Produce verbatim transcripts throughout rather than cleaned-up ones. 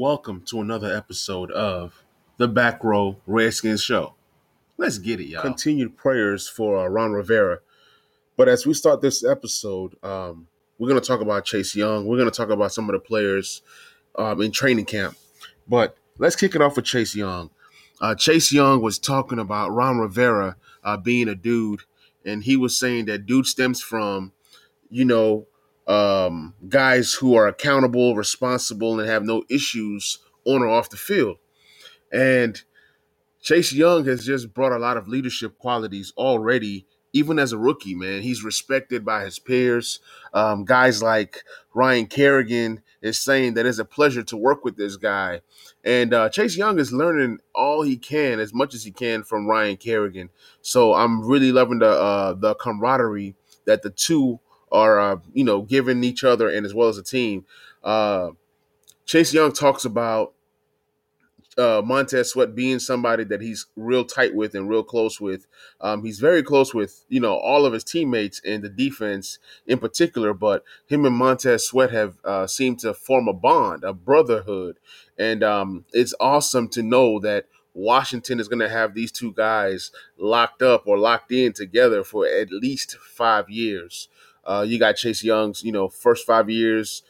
welcome to another episode of the Back Row Redskins Show. Let's get it, y'all. Continued prayers for uh, Ron Rivera. But as we start this episode, um, we're going to talk about Chase Young. We're going to talk about some of the players um, in training camp. But let's kick it off with Chase Young. Uh, Chase Young was talking about Ron Rivera uh, being a dude, and he was saying that dude stems from, you know, um, guys who are accountable, responsible, and have no issues on or off the field. And Chase Young has just brought a lot of leadership qualities already, even as a rookie, man. He's respected by his peers. Um, guys like Ryan Kerrigan is saying that it's a pleasure to work with this guy. And uh, Chase Young is learning all he can, as much as he can, from Ryan Kerrigan. So I'm really loving the uh, the camaraderie that the two are, uh, you know, giving each other and as well as a team. Uh, Chase Young talks about Uh, Montez Sweat being somebody that he's real tight with and real close with. Um, he's very close with, you know, all of his teammates and the defense in particular, but him and Montez Sweat have uh, seemed to form a bond, a brotherhood. And um, it's awesome to know that Washington is going to have these two guys locked up or locked in together for at least five years. Uh, you got Chase Young's, you know, first five years.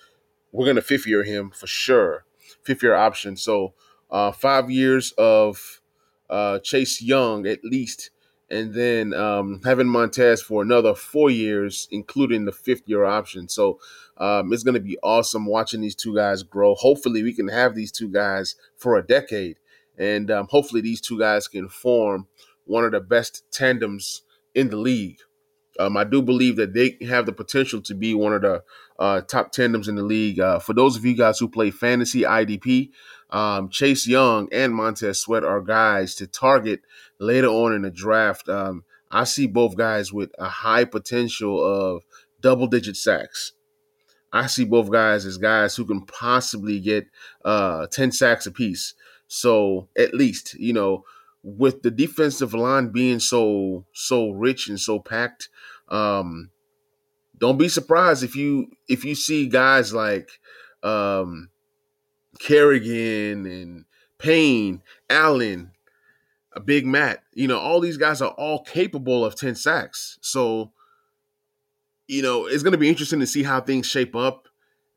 We're going to fifth year him for sure. Fifth year option. So, Uh, five years of uh, Chase Young at least, and then um, having Montez for another four years, including the fifth-year option. So um, it's going to be awesome watching these two guys grow. Hopefully we can have these two guys for a decade, and um, hopefully these two guys can form one of the best tandems in the league. Um, I do believe that they have the potential to be one of the uh, top tandems in the league. Uh, for those of you guys who play fantasy I D P, um, Chase Young and Montez Sweat are guys to target later on in the draft. Um, I see both guys with a high potential of double-digit sacks. I see both guys as guys who can possibly get uh, ten sacks apiece. So at least, you know, with the defensive line being so so rich and so packed, um, don't be surprised if you if you see guys like um, Kerrigan and Payne, Allen, Big Matt. You know, all these guys are all capable of ten sacks. So, you know, it's going to be interesting to see how things shape up.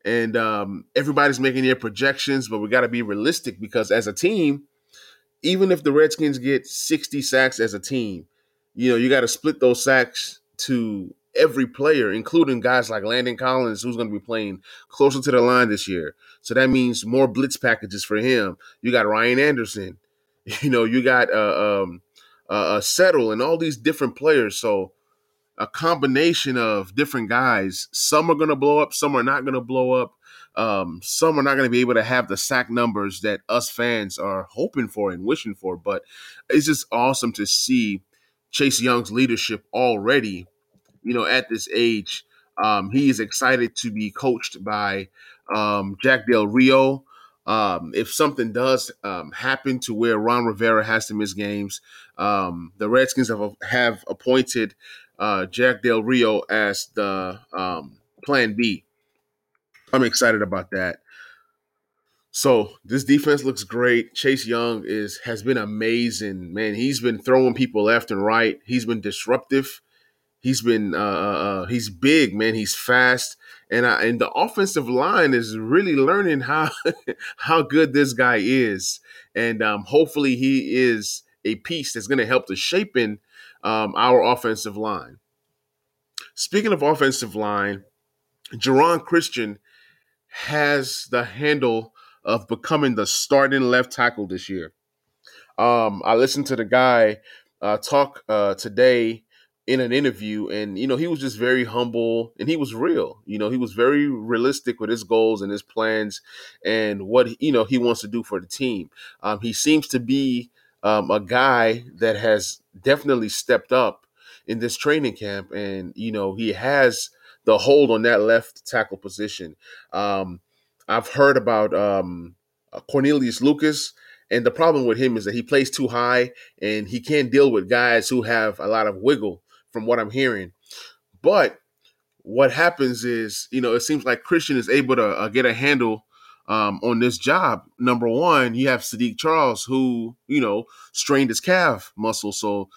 And um, everybody's making their projections, but we got to be realistic because as a team, even if the Redskins get sixty sacks as a team, you know, you got to split those sacks to every player, including guys like Landon Collins, who's going to be playing closer to the line this year. So that means more blitz packages for him. You got Ryan Anderson. You know, you got uh, um, uh, Settle and all these different players. So a combination of different guys. Some are going to blow up. Some are not going to blow up. Um, some are not going to be able to have the sack numbers that us fans are hoping for and wishing for, but it's just awesome to see Chase Young's leadership already, you know, at this age. Um, he is excited to be coached by um, Jack Del Rio. Um, if something does um, happen to where Ron Rivera has to miss games, um, the Redskins have, have appointed uh, Jack Del Rio as the um, plan B. I'm excited about that. So this defense looks great. Chase Young is has been amazing, man. He's been throwing people left and right. He's been disruptive. He's been uh, uh, he's big, man. He's fast, and I, and the offensive line is really learning how how good this guy is, and um, hopefully he is a piece that's going to help to shaping um, our offensive line. Speaking of offensive line, Geron Christian has the handle of becoming the starting left tackle this year. Um, I listened to the guy uh, talk uh, today in an interview, and, you know, he was just very humble, and he was real. You know, he was very realistic with his goals and his plans and what, you know, he wants to do for the team. Um, he seems to be um, a guy that has definitely stepped up in this training camp, and, you know, he has – the hold on that left tackle position. Um, I've heard about um, Cornelius Lucas, and the problem with him is that he plays too high, and he can't deal with guys who have a lot of wiggle, from what I'm hearing. But what happens is, you know, it seems like Christian is able to uh, get a handle um, on this job. Number one, you have Sadiq Charles, who, you know, strained his calf muscle. So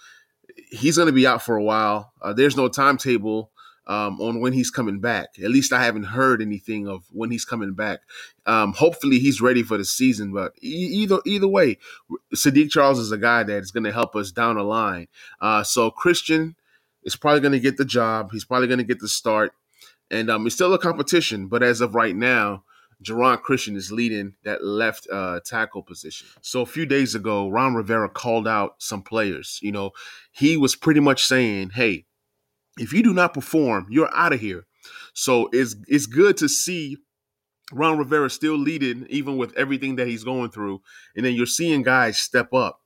he's going to be out for a while. Uh, there's no timetable um, on when he's coming back. At least I haven't heard anything of when he's coming back. Um, hopefully he's ready for the season. But e- either either way, Sadiq Charles is a guy that is going to help us down the line. Uh, so Christian is probably going to get the job. He's probably going to get the start. And um, it's still a competition. But as of right now, Geron Christian is leading that left uh, tackle position. So a few days ago, Ron Rivera called out some players. You know, he was pretty much saying, hey, if you do not perform, you're out of here. So it's it's good to see Ron Rivera still leading, even with everything that he's going through. And then you're seeing guys step up.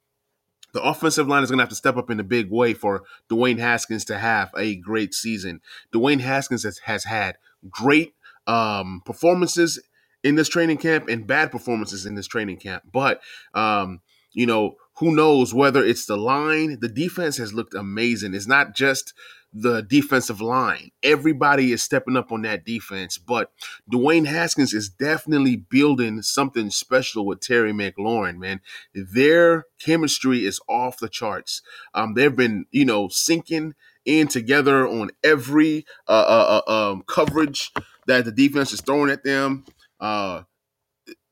The offensive line is going to have to step up in a big way for Dwayne Haskins to have a great season. Dwayne Haskins has, has had great um, performances in this training camp and bad performances in this training camp. But, um, you know, who knows whether it's the line. The defense has looked amazing. It's not just the defensive line. Everybody is stepping up on that defense. But Dwayne Haskins is definitely building something special with Terry McLaurin, man. Their chemistry is off the charts. Um, they've been, you know, sinking in together on every uh, uh, uh, um, coverage that the defense is throwing at them. Uh,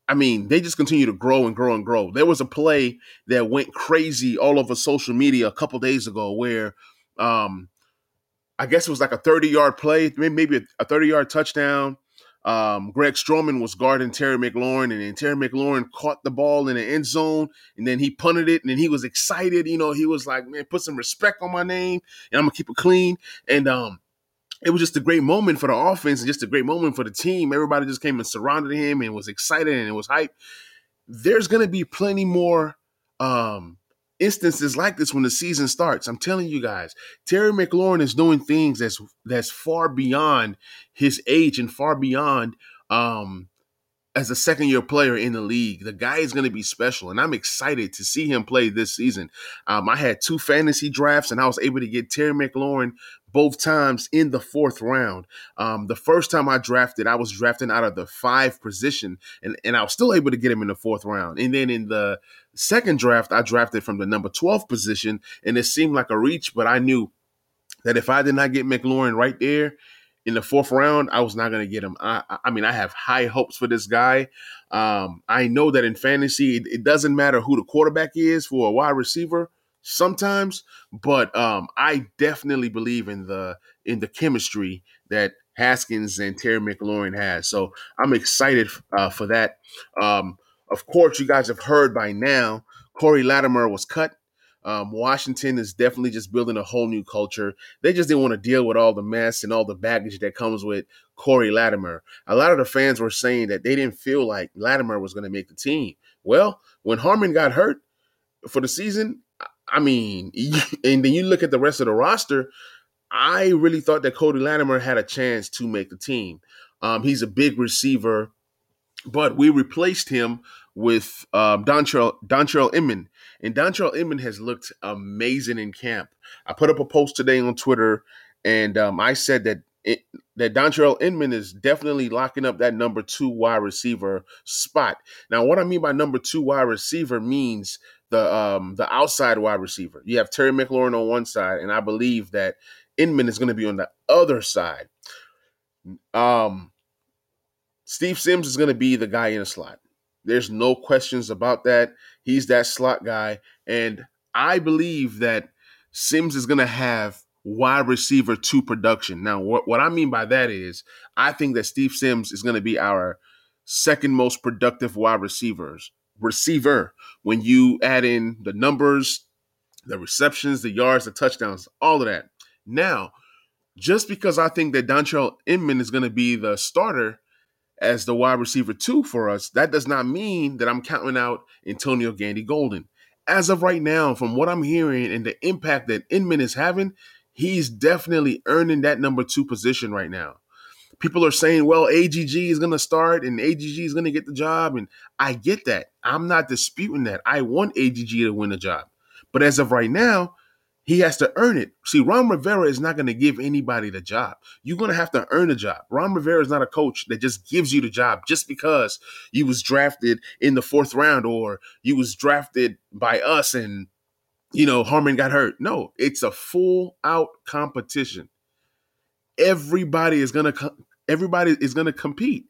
I mean, they just continue to grow and grow and grow. There was a play that went crazy all over social media a couple days ago where um, I guess it was like a thirty-yard play, maybe a thirty-yard touchdown. Um, Greg Stroman was guarding Terry McLaurin, and then Terry McLaurin caught the ball in the end zone, and then he punted it, and then he was excited. You know, he was like, man, put some respect on my name, and I'm going to keep it clean. And um, it was just a great moment for the offense and just a great moment for the team. Everybody just came and surrounded him and was excited and it was hype. There's going to be plenty more um, instances like this when the season starts. I'm telling you guys, Terry McLaurin is doing things that's that's far beyond his age and far beyond um, as a second-year player in the league. The guy is going to be special, and I'm excited to see him play this season. Um, I had two fantasy drafts, and I was able to get Terry McLaurin both times in the fourth round. Um, the first time I drafted, I was drafting out of the five position, and, and I was still able to get him in the fourth round. And then in the second draft, I drafted from the number twelve position, and it seemed like a reach, but I knew that if I did not get McLaurin right there in the fourth round, I was not going to get him. I, I mean, I have high hopes for this guy. Um, I know that in fantasy, it, it doesn't matter who the quarterback is for a wide receiver sometimes, but um, I definitely believe in the in the chemistry that Haskins and Terry McLaurin has. So I'm excited uh, for that. Um, of course, you guys have heard by now, Corey Latimer was cut. Um, Washington is definitely just building a whole new culture. They just didn't want to deal with all the mess and all the baggage that comes with Corey Latimer. A lot of the fans were saying that they didn't feel like Latimer was going to make the team. Well, when Harmon got hurt for the season, I mean, and then you look at the rest of the roster, I really thought that Cody Latimer had a chance to make the team. Um, he's a big receiver, but we replaced him with um, Dontrelle, Dontrelle Inman. And Dontrelle Inman has looked amazing in camp. I put up a post today on Twitter, and um, I said that It, that Dontrelle Inman is definitely locking up that number two wide receiver spot. Now, what I mean by number two wide receiver means the um, the outside wide receiver. You have Terry McLaurin on one side, and I believe that Inman is going to be on the other side. Um, Steve Sims is going to be the guy in the slot. There's no questions about that. He's that slot guy, and I believe that Sims is going to have wide receiver two production. Now, what, what I mean by that is I think that Steve Sims is going to be our second most productive wide receivers receiver when you add in the numbers, the receptions, the yards, the touchdowns, all of that. Now, just because I think that Dontrelle Inman is going to be the starter as the wide receiver two for us, that does not mean that I'm counting out Antonio Gandy Golden. As of right now, from what I'm hearing and the impact that Inman is having, he's definitely earning that number two position right now. People are saying, well, A G G is going to start and A G G is going to get the job. And I get that. I'm not disputing that. I want A G G to win the job. But as of right now, He has to earn it. See, Ron Rivera is not going to give anybody the job. You're going to have to earn a job. Ron Rivera is not a coach that just gives you the job just because you was drafted in the fourth round or you was drafted by us and, you know, Harmon got hurt. No, it's a full-out competition. Everybody is going to everybody is going to compete.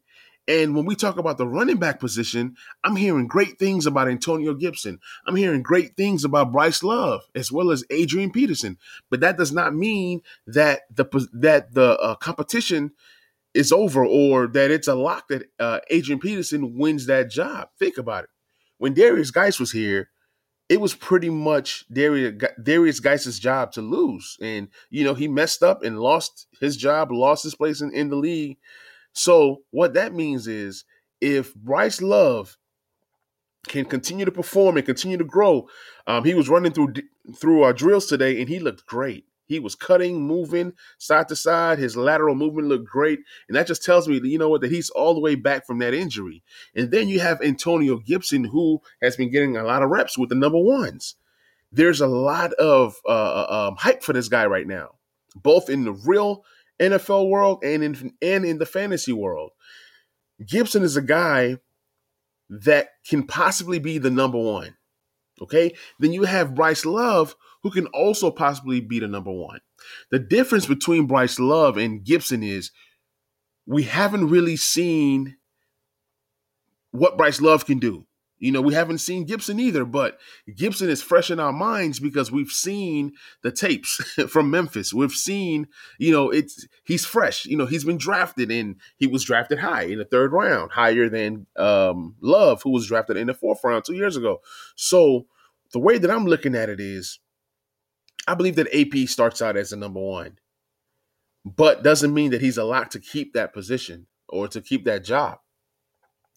And when we talk about the running back position, I'm hearing great things about Antonio Gibson. I'm hearing great things about Bryce Love as well as Adrian Peterson. But that does not mean that the that the uh, competition is over or that it's a lock that uh, Adrian Peterson wins that job. Think about it. When Derrius Guice was here, it was pretty much Derrius, Derrius Guice's job to lose. And, you know, he messed up and lost his job, lost his place in, in the league. So what that means is if Bryce Love can continue to perform and continue to grow, um, he was running through through our drills today and he looked great. He was cutting, moving side to side. His lateral movement looked great. And that just tells me, you know what, that he's all the way back from that injury. And then you have Antonio Gibson, who has been getting a lot of reps with the number ones. There's a lot of uh, um, hype for this guy right now, both in the real N F L world and in and in the fantasy world. Gibson is a guy that can possibly be the number one, okay? Then you have Bryce Love, who can also possibly be the number one. The difference between Bryce Love and Gibson is we haven't really seen what Bryce Love can do. You know, we haven't seen Gibson either, but Gibson is fresh in our minds because we've seen the tapes from Memphis. We've seen, you know, it's he's fresh. You know, he's been drafted, and he was drafted high in the third round, higher than um, Love, who was drafted in the fourth round two years ago. So the way that I'm looking at it is I believe that A P starts out as the number one, but doesn't mean that he's a lock to keep that position or to keep that job.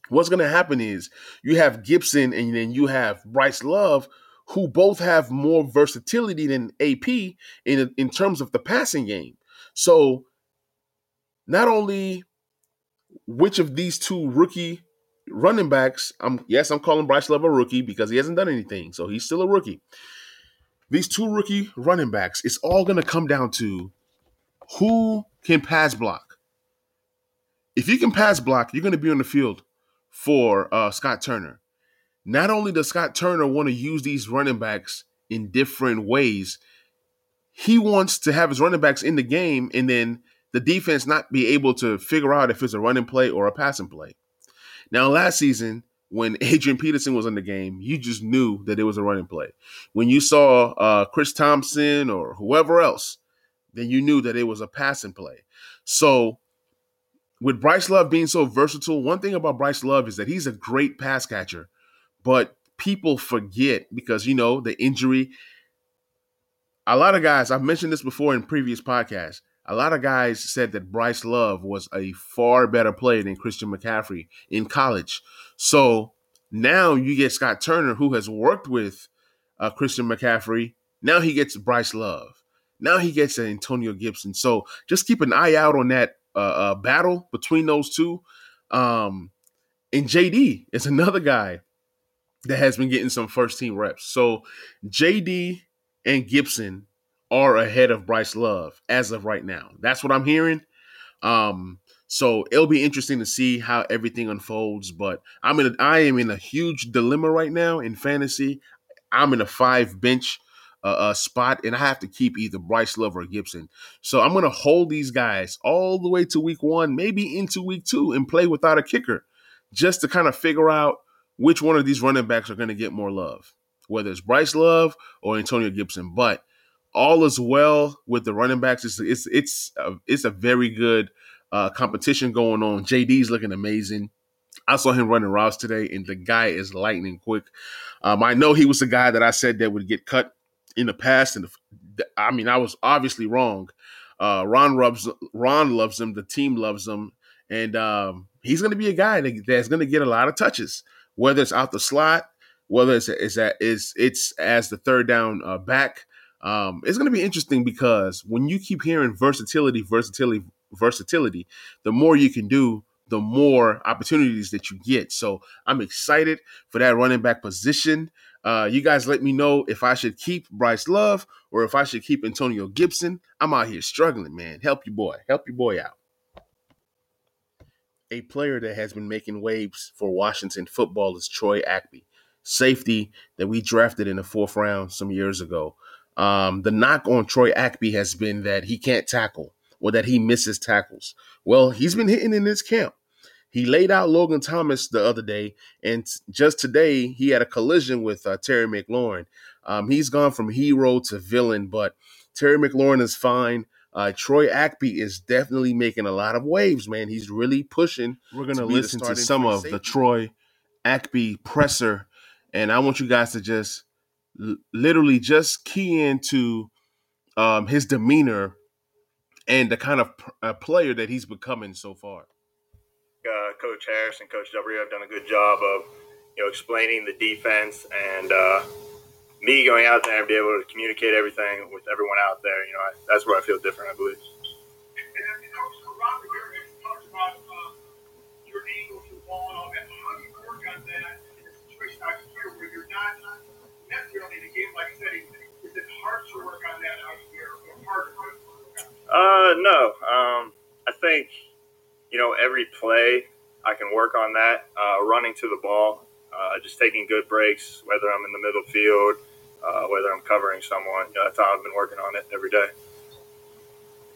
What's going to happen is you have Gibson and then you have Bryce Love, who both have more versatility than A P in, in terms of the passing game. So not only which of these two rookie running backs, I'm, yes, I'm calling Bryce Love a rookie because he hasn't done anything, so he's still a rookie. These two rookie running backs, it's all going to come down to who can pass block. If you can pass block, you're going to be on the field for uh, Scott Turner. Not only does Scott Turner want to use these running backs in different ways, he wants to have his running backs in the game and then the defense not be able to figure out if it's a running play or a passing play. Now, last season, when Adrian Peterson was in the game, you just knew that it was a running play. When you saw uh, Chris Thompson or whoever else, then you knew that it was a passing play. So with Bryce Love being so versatile, one thing about Bryce Love is that he's a great pass catcher, but people forget because, you know, the injury. A lot of guys, I've mentioned this before in previous podcasts, a lot of guys said that Bryce Love was a far better player than Christian McCaffrey in college. So now you get Scott Turner, who has worked with uh, Christian McCaffrey. Now he gets Bryce Love. Now he gets Antonio Gibson. So just keep an eye out on that A uh, uh, battle between those two. Um, and J D is another guy that has been getting some first-team reps. So J D and Gibson are ahead of Bryce Love as of right now. That's what I'm hearing. Um, so it'll be interesting to see how everything unfolds. But I'm in a, I am in a huge dilemma right now in fantasy. I'm in a five bench a spot, and I have to keep either Bryce Love or Gibson. So I'm going to hold these guys all the way to week one, maybe into week two, and play without a kicker just to kind of figure out which one of these running backs are going to get more love, whether it's Bryce Love or Antonio Gibson. But all is well with the running backs. It's it's it's a, it's a very good uh, competition going on. J D's looking amazing. I saw him running routes today, and the guy is lightning quick. Um, I know he was the guy that I said that would get cut in the past, and the, I mean, I was obviously wrong. Uh, Ron rubs, Ron loves him. The team loves him, and um, he's going to be a guy that, that's going to get a lot of touches, whether it's out the slot, whether it's it's it's, it's as the third down uh, back. Um, it's going to be interesting because when you keep hearing versatility, versatility, versatility, the more you can do, the more opportunities that you get. So I'm excited for that running back position. Uh, you guys let me know if I should keep Bryce Love or if I should keep Antonio Gibson. I'm out here struggling, man. Help your boy. Help your boy out. A player that has been making waves for Washington football is Troy Apke, safety that we drafted in the fourth round some years ago. Um, the knock on Troy Apke has been that he can't tackle or that he misses tackles. Well, he's been hitting in this camp. He laid out Logan Thomas the other day, and just today he had a collision with uh, Terry McLaurin. Um, he's gone from hero to villain, but Terry McLaurin is fine. Uh, Troy Apke is definitely making a lot of waves, man. He's really pushing. We're going to listen to some of the Troy Apke presser, and I want you guys to just l- literally just key into um, his demeanor and the kind of pr- uh, player that he's becoming so far. Uh, Coach Harris and Coach Del Rio have done a good job of, you know, explaining the defense and uh, me going out there and be able to communicate everything with everyone out there. You know, I, that's where I feel different, I believe. And then, you know, so Ron Rivera talked about um, your angles to the ball and all that. How do you work on that in a situation like here where you're not necessarily in a game like setting? Is it hard to work on that out here or hard to work on that? Uh, no. Um, I think. You know, every play I can work on that, uh, running to the ball, uh, just taking good breaks, whether I'm in the middle field, uh, whether I'm covering someone. You know, that's how I've been working on it every day.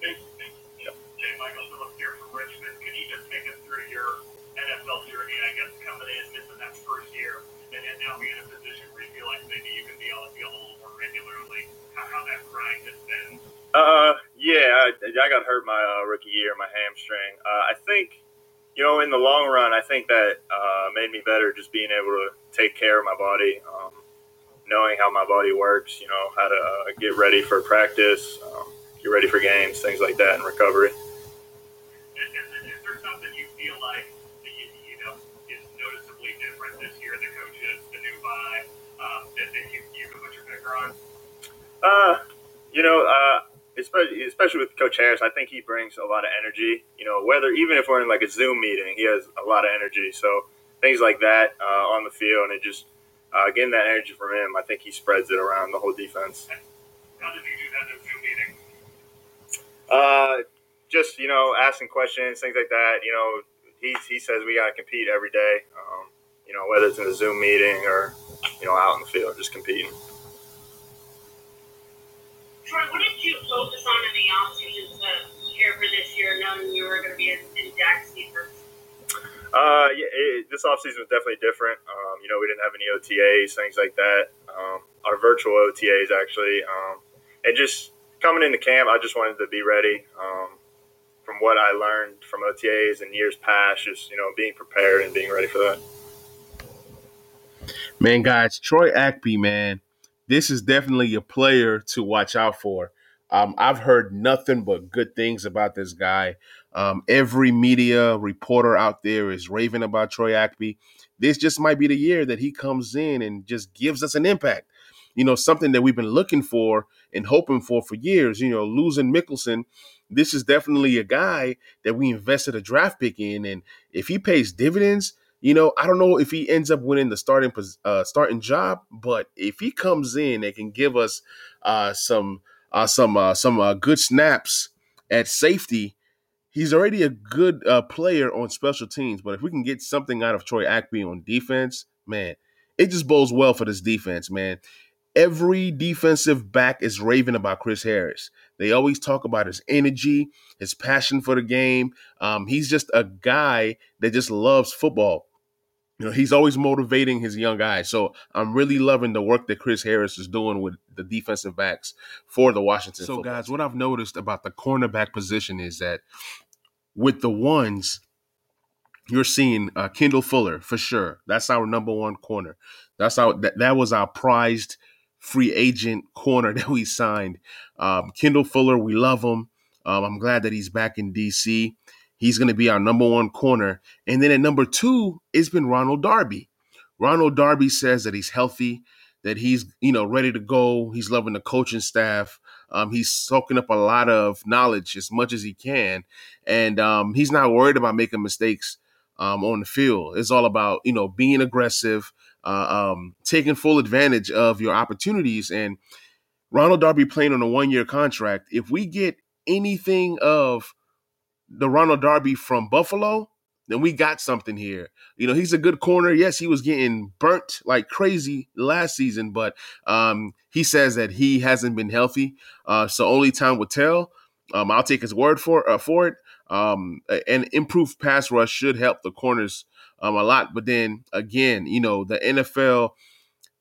Thank you. Thank you. Yeah. Jay Michael's up here from Richmond. Can you just take us through your N F L journey, I guess, coming in, missing that first year, and then now being in a position where you feel like maybe you can be on the field a little more regularly, how that grind has been? Uh, yeah, I, I got hurt my uh, rookie year, my hamstring. Uh, I think, you know, in the long run, I think that uh, made me better just being able to take care of my body, um, knowing how my body works, you know, how to uh, get ready for practice, um, get ready for games, things like that, and recovery. Is, is, is there something you feel like that you, you know, is noticeably different this year, the coaches, the new vibe, um, that, that you, you can put your finger on? Uh, you know, uh, Especially, especially with Coach Harris, I think he brings a lot of energy. You know, whether even if we're in like a Zoom meeting, he has a lot of energy. So things like that uh, on the field, and it just uh, getting that energy from him, I think he spreads it around the whole defense. How did you do that in a Zoom meeting? Uh, just you know, asking questions, things like that. You know, he he says we gotta compete every day. Um, you know, whether it's in a Zoom meeting or you know out in the field, just competing. Troy, what did you focus on in the offseason to prepare for this year, knowing you were going to be in Jack's defense? Uh, yeah, it, this offseason was definitely different. Um, you know, we didn't have any O T As, things like that. Um, our virtual O T As, actually. Um, and just coming into camp, I just wanted to be ready. Um, from what I learned from O T As in years past, just, you know, being prepared and being ready for that. Man, guys, Troy Apke, man. This is definitely a player to watch out for. Um, I've heard nothing but good things about this guy. Um, every media reporter out there is raving about Troy Apke. This just might be the year that he comes in and just gives us an impact. You know, something that we've been looking for and hoping for for years. You know, losing Mickelson, this is definitely a guy that we invested a draft pick in. And if he pays dividends, you know, I don't know if he ends up winning the starting uh, starting job, but if he comes in and can give us uh, some uh, some uh, some uh, good snaps at safety, he's already a good uh, player on special teams. But if we can get something out of Troy Apke on defense, man, it just bodes well for this defense, man. Every defensive back is raving about Chris Harris. They always talk about his energy, his passion for the game. Um, he's just a guy that just loves football. You know, he's always motivating his young guys. So I'm really loving the work that Chris Harris is doing with the defensive backs for the Washington football. So, guys, what I've noticed about the cornerback position is that with the ones, you're seeing uh, Kendall Fuller for sure. That's our number one corner. That's our that, that was our prized free agent corner that we signed. Um, Kendall Fuller, we love him. Um, I'm glad that he's back in D C. He's going to be our number one corner. And then at number two, it's been Ronald Darby. Ronald Darby says that he's healthy, that he's, you know, ready to go. He's loving the coaching staff. Um, he's soaking up a lot of knowledge as much as he can. And um, he's not worried about making mistakes. um, on the field. It's all about, you know, being aggressive, uh, um, taking full advantage of your opportunities. And Ronald Darby playing on a one-year contract, if we get anything of the Ronald Darby from Buffalo, then we got something here. You know, he's a good corner. Yes, he was getting burnt like crazy last season, but um, he says that he hasn't been healthy. Uh, so only time will tell. Um, I'll take his word for uh, for it. Um, an improved pass rush should help the corners um, a lot. But then again, you know, the N F L,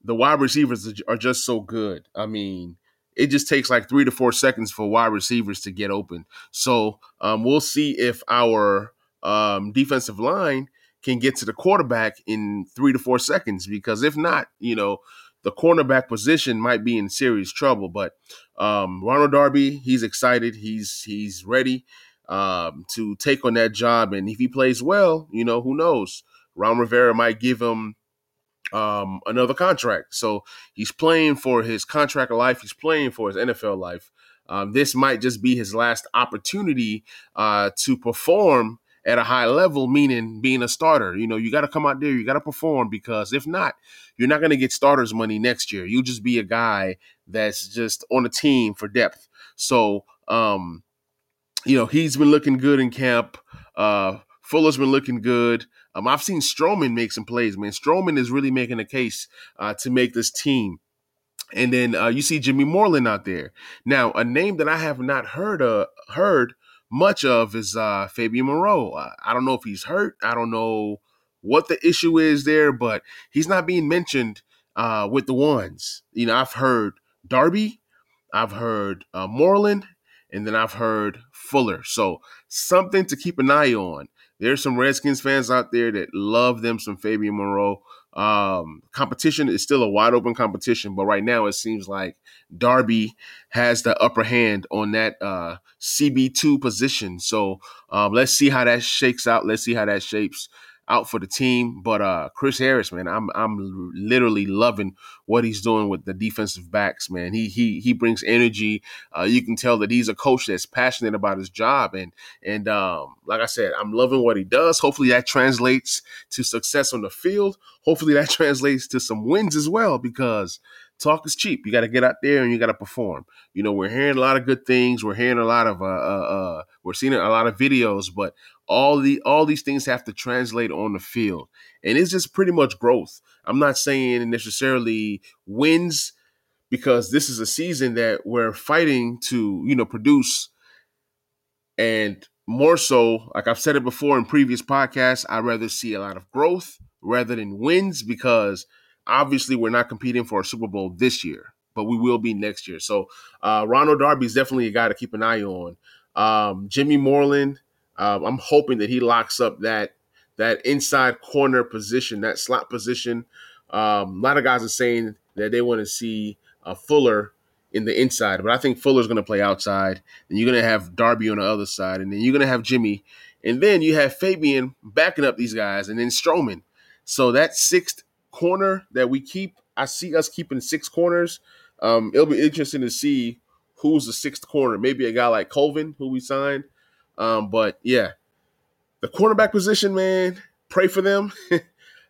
the wide receivers are just so good. I mean, it just takes like three to four seconds for wide receivers to get open. So um, we'll see if our um, defensive line can get to the quarterback in three to four seconds, because if not, you know, the cornerback position might be in serious trouble. But um, Ronald Darby, he's excited. He's he's ready um, to take on that job. And if he plays well, you know, who knows? Ron Rivera might give him um, another contract. So he's playing for his contract life. He's playing for his N F L life. Um, this might just be his last opportunity uh, to perform at a high level, meaning being a starter. You know, you got to come out there, you got to perform, because if not, you're not going to get starters money next year. You'll just be a guy that's just on a team for depth. So, um, you know, he's been looking good in camp. Uh, Fuller's been looking good. Um, I've seen Stroman make some plays, man. Stroman is really making a case uh, to make this team. And then uh, you see Jimmy Moreland out there. Now, a name that I have not heard uh, heard much of is uh, Fabian Moreau. I, I don't know if he's hurt. I don't know what the issue is there, but he's not being mentioned uh, with the ones. You know, I've heard Darby. I've heard uh, Moreland. And then I've heard Fuller. So something to keep an eye on. There's some Redskins fans out there that love them some Fabian Moreau. Um, competition is still a wide open competition, but right now it seems like Darby has the upper hand on that uh, C B two position. So um, let's see how that shakes out. Let's see how that shapes out for the team. But uh, Chris Harris, man, I'm I'm literally loving what he's doing with the defensive backs, man. He he he brings energy. Uh, you can tell that he's a coach that's passionate about his job. And and um, like I said, I'm loving what he does. Hopefully that translates to success on the field. Hopefully that translates to some wins as well, because talk is cheap. You got to get out there and you got to perform. You know, we're hearing a lot of good things. We're hearing a lot of uh, uh, uh, we're seeing a lot of videos, but all the all these things have to translate on the field. And it's just pretty much growth. I'm not saying necessarily wins, because this is a season that we're fighting to, you know, produce. And more so, like I've said it before in previous podcasts, I'd rather see a lot of growth rather than wins, because obviously, we're not competing for a Super Bowl this year, but we will be next year. So uh, Ronald Darby is definitely a guy to keep an eye on. Um, Jimmy Moreland, uh, I'm hoping that he locks up that that inside corner position, that slot position. Um, a lot of guys are saying that they want to see uh, Fuller in the inside, but I think Fuller's going to play outside. And you're going to have Darby on the other side, and then you're going to have Jimmy. And then you have Fabian backing up these guys, and then Stroman. So that sixth corner that we keep, I see us keeping six corners. Um, it'll be interesting to see who's the sixth corner. Maybe a guy like Colvin, who we signed. Um, but yeah, the cornerback position, man, pray for them.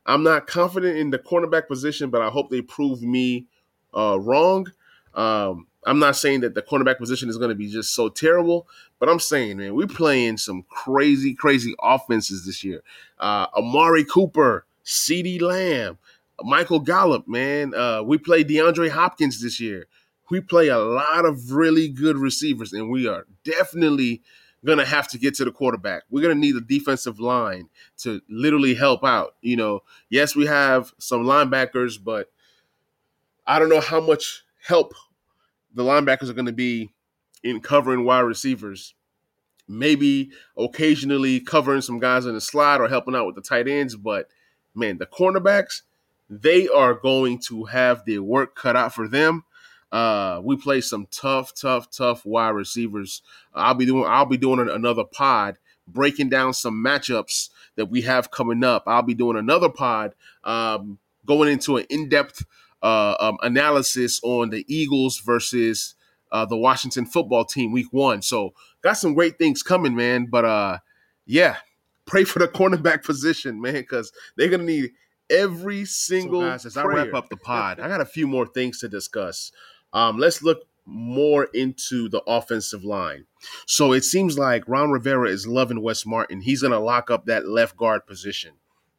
I'm not confident in the cornerback position, but I hope they prove me uh, wrong. Um, I'm not saying that the cornerback position is going to be just so terrible, but I'm saying, man, we're playing some crazy, crazy offenses this year. Uh, Amari Cooper, CeeDee Lamb, Michael Gallup, man. Uh, we play DeAndre Hopkins this year. We play a lot of really good receivers, and we are definitely going to have to get to the quarterback. We're going to need a defensive line to literally help out. You know, yes, we have some linebackers, but I don't know how much help the linebackers are going to be in covering wide receivers. Maybe occasionally covering some guys in the slot or helping out with the tight ends, but, man, the cornerbacks, they are going to have their work cut out for them. Uh, we play some tough, tough, tough wide receivers. I'll be doing I'll be doing another pod breaking down some matchups that we have coming up. I'll be doing another pod um, going into an in-depth uh, um, analysis on the Eagles versus uh, the Washington Football Team week one. So got some great things coming, man. But uh, yeah, pray for the cornerback position, man, because they're going to need every single so guys, as prayer. I wrap up the pod, I got a few more things to discuss. Um, let's look more into the offensive line. So it seems like Ron Rivera is loving Wes Martin. He's going to lock up that left guard position,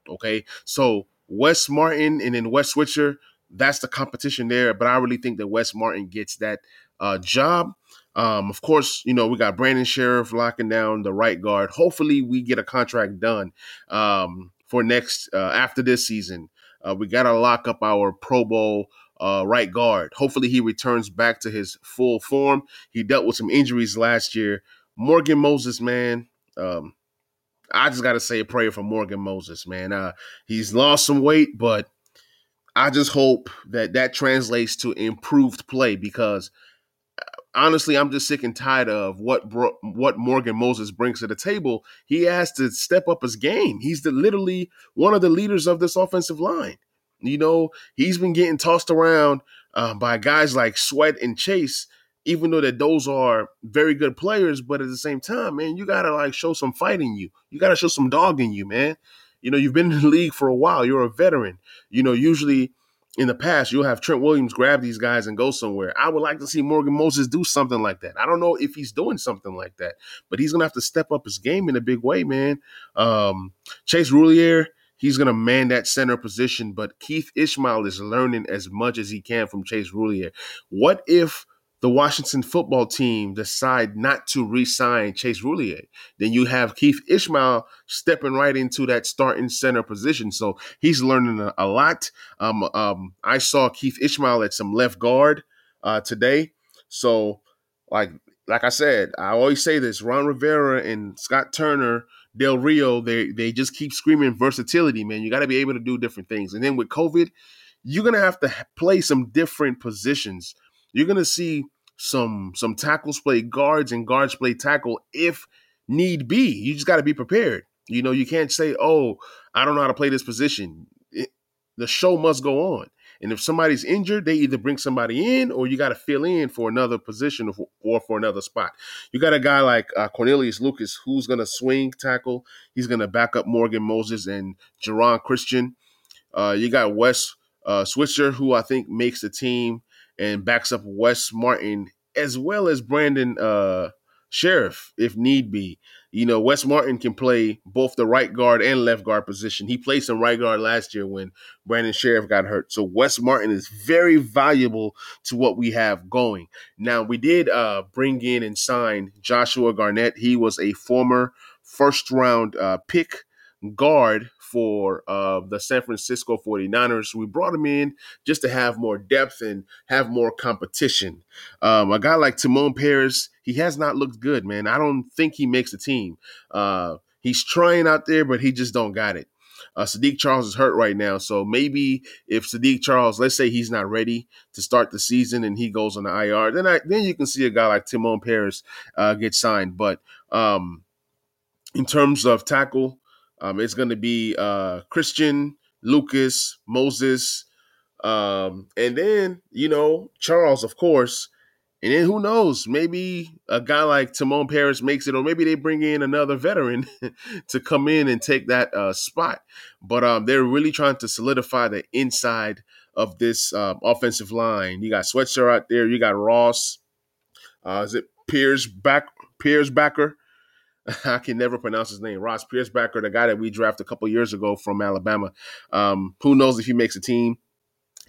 okay? So Wes Martin and then Wes Switzer, that's the competition there, but I really think that Wes Martin gets that uh, job. Um, of course, you know, we got Brandon Sheriff locking down the right guard. Hopefully we get a contract done um, for next uh, after this season. Uh, we got to lock up our Pro Bowl uh, right guard. Hopefully he returns back to his full form. He dealt with some injuries last year. Morgan Moses, man, um, I just got to say a prayer for Morgan Moses, man. Uh, he's lost some weight, but I just hope that that translates to improved play because – honestly, I'm just sick and tired of what bro- what Morgan Moses brings to the table. He has to step up his game. He's the, literally one of the leaders of this offensive line. You know, he's been getting tossed around uh, by guys like Sweat and Chase, even though that those are very good players. But at the same time, man, you got to like show some fight in you. You got to show some dog in you, man. You know, you've been in the league for a while. You're a veteran. You know, usually – in the past, you'll have Trent Williams grab these guys and go somewhere. I would like to see Morgan Moses do something like that. I don't know if he's doing something like that, but he's going to have to step up his game in a big way, man. Um, Chase Roullier, he's going to man that center position, but Keith Ishmael is learning as much as he can from Chase Roullier. What if the Washington football team decide not to re-sign Chase Roullier? Then you have Keith Ishmael stepping right into that starting center position. So he's learning a, a lot. Um, um, I saw Keith Ishmael at some left guard uh, today. So like, like I said, I always say this, Ron Rivera and Scott Turner, Del Rio, they, they just keep screaming versatility, man. You got to be able to do different things. And then with COVID, you're going to have to play some different positions. You're going to see some some tackles play guards and guards play tackle if need be. You just got to be prepared. You know, you can't say, oh, I don't know how to play this position. It, the show must go on. And if somebody's injured, they either bring somebody in or you got to fill in for another position or, or for another spot. You got a guy like uh, Cornelius Lucas who's going to swing tackle. He's going to back up Morgan Moses and Geron Christian. Uh, you got Wes uh, Switzer, who I think makes the team and backs up Wes Martin as well as Brandon uh, Sheriff, if need be. You know, Wes Martin can play both the right guard and left guard position. He played some right guard last year when Brandon Sheriff got hurt. So Wes Martin is very valuable to what we have going. Now, we did uh, bring in and sign Joshua Garnett. He was a former first-round uh, pick guard for uh, the San Francisco forty-niners. We brought him in just to have more depth and have more competition. Um, a guy like Timon Parris, he has not looked good, man. I don't think he makes the team. Uh, he's trying out there, but he just don't got it. Uh, Sadiq Charles is hurt right now, so maybe if Sadiq Charles, let's say he's not ready to start the season and he goes on the I R, then I, then you can see a guy like Timon Parris uh, get signed. But um, in terms of tackle, Um, it's going to be uh, Christian, Lucas, Moses, um, and then, you know, Charles, of course. And then who knows, maybe a guy like Timon Parris makes it, or maybe they bring in another veteran to come in and take that uh, spot. But um, they're really trying to solidify the inside of this uh, offensive line. You got Sweatshirt out there. You got Ross. Uh, is it Pierce back? Pierce Backer? I can never pronounce his name. Ross Piercebacker, the guy that we drafted a couple years ago from Alabama. Um, who knows if he makes a team?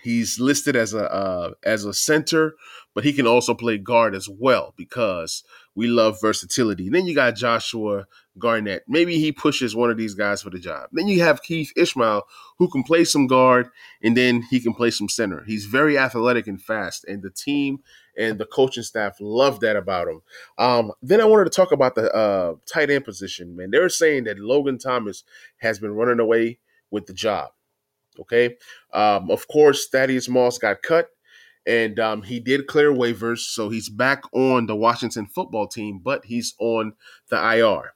He's listed as a uh, as a center, but he can also play guard as well because we love versatility. Then you got Joshua Garnett. Maybe he pushes one of these guys for the job. Then you have Keith Ishmael, who can play some guard, and then he can play some center. He's very athletic and fast, and the team and the coaching staff love that about him. Um, then I wanted to talk about the uh, tight end position, man. They're saying that Logan Thomas has been running away with the job, okay? Um, of course, Thaddeus Moss got cut, and um, he did clear waivers, so he's back on the Washington football team, but he's on the I R.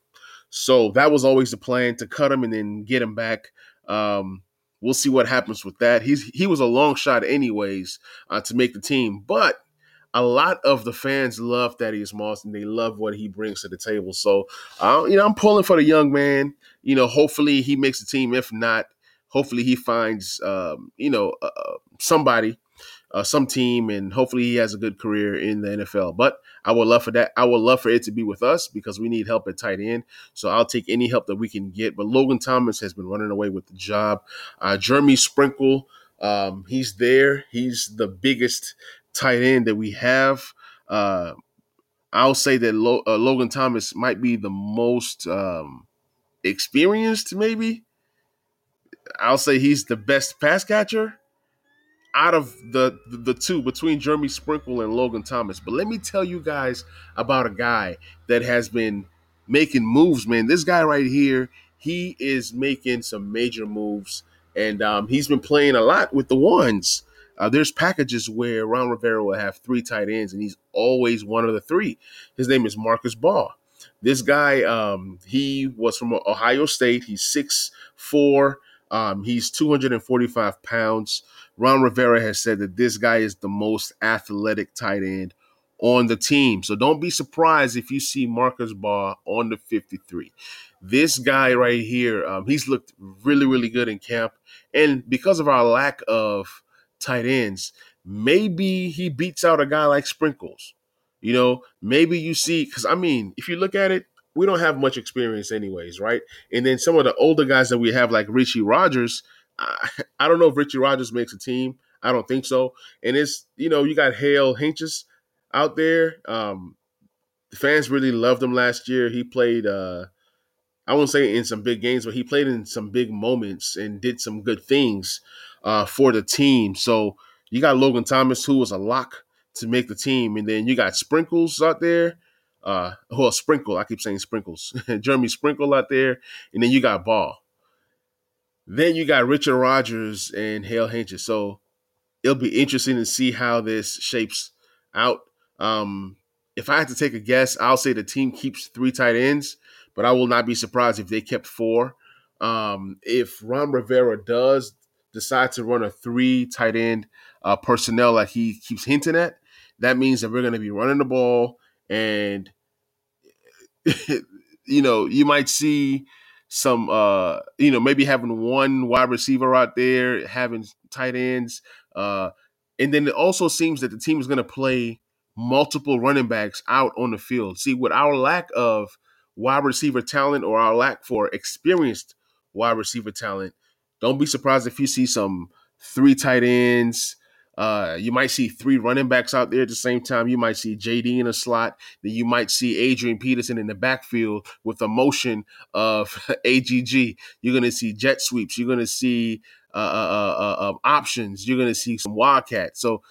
So that was always the plan, to cut him and then get him back. Um, we'll see what happens with that. He's, he was a long shot anyways uh, to make the team, but a lot of the fans love Thaddeus Moss, and they love what he brings to the table. So, uh, you know, I'm pulling for the young man. You know, hopefully he makes the team. If not, hopefully he finds, um, you know, uh, somebody, uh, some team, and hopefully he has a good career in the N F L. But I would love for that. I would love for it to be with us because we need help at tight end. So I'll take any help that we can get. But Logan Thomas has been running away with the job. Uh, Jeremy Sprinkle, um, he's there. He's the biggest tight end that we have. Uh, I'll say that Lo- uh, Logan Thomas might be the most um, experienced, maybe. I'll say he's the best pass catcher out of the, the, the two between Jeremy Sprinkle and Logan Thomas. But let me tell you guys about a guy that has been making moves, man. This guy right here, he is making some major moves, and um, he's been playing a lot with the ones. Uh, there's packages where Ron Rivera will have three tight ends, and he's always one of the three. His name is Marcus Baugh. This guy, um, he was from Ohio State. He's six foot four. Um, he's two hundred forty-five pounds. Ron Rivera has said that this guy is the most athletic tight end on the team. So don't be surprised if you see Marcus Baugh on the fifty-three. This guy right here, um, he's looked really, really good in camp. And because of our lack of tight ends, maybe he beats out a guy like Sprinkles. You know, maybe you see, because I mean, if you look at it, we don't have much experience anyways, right? And then some of the older guys that we have, like Richie Rodgers, I, I don't know if Richie Rodgers makes a team. I don't think so. And it's, you know, you got Hale Hinchis out there. Um, the fans really loved him last year. He played, uh, I won't say in some big games, but he played in some big moments and did some good things uh, for the team. So you got Logan Thomas, who was a lock to make the team. And then you got Sprinkles out there. Uh, well, Sprinkle, I keep saying Sprinkles, Jeremy Sprinkle out there, and then you got Ball. Then you got Richard Rodgers and Hale Hinchis. So it'll be interesting to see how this shapes out. Um, if I had to take a guess, I'll say the team keeps three tight ends, but I will not be surprised if they kept four. Um, if Ron Rivera does decide to run a three tight end uh, personnel like he keeps hinting at, that means that we're going to be running the ball. And, you know, you might see some, uh, you know, maybe having one wide receiver out there, having tight ends. Uh, and then it also seems that the team is going to play multiple running backs out on the field. See, with our lack of wide receiver talent or our lack for experienced wide receiver talent, don't be surprised if you see some three tight ends. Uh, you might see three running backs out there at the same time. You might see J D in a slot. Then you might see Adrian Peterson in the backfield with a motion of A G G. You're going to see jet sweeps. You're going to see uh, uh, uh, uh, options. You're going to see some wildcats. So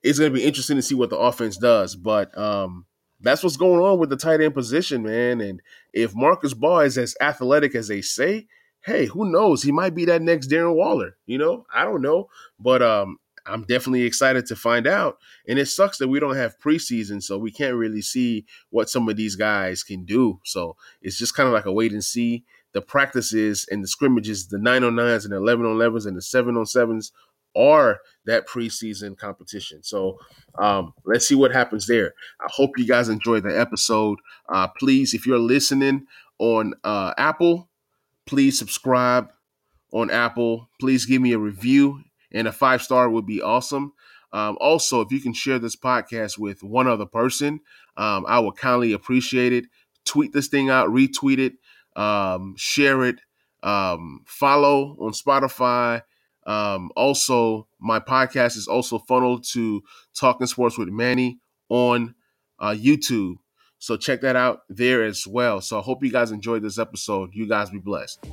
it's going to be interesting to see what the offense does. But um, that's what's going on with the tight end position, man. And if Marcus Baugh is as athletic as they say, hey, who knows? He might be that next Darren Waller. You know, I don't know. But um I'm definitely excited to find out. And it sucks that we don't have preseason, so we can't really see what some of these guys can do. So it's just kind of like a wait and see. The practices and the scrimmages, the nine on nines and eleven on elevens and the seven on sevens are that preseason competition. So um, let's see what happens there. I hope you guys enjoyed the episode. Uh, please, if you're listening on uh, Apple, please subscribe on Apple. Please give me a review. And a five-star would be awesome. Um, also, if you can share this podcast with one other person, um, I would kindly appreciate it. Tweet this thing out, retweet it, um, share it, um, follow on Spotify. Um, also, my podcast is also funneled to Talking Sports with Manny on uh, YouTube. So check that out there as well. So I hope you guys enjoyed this episode. You guys be blessed.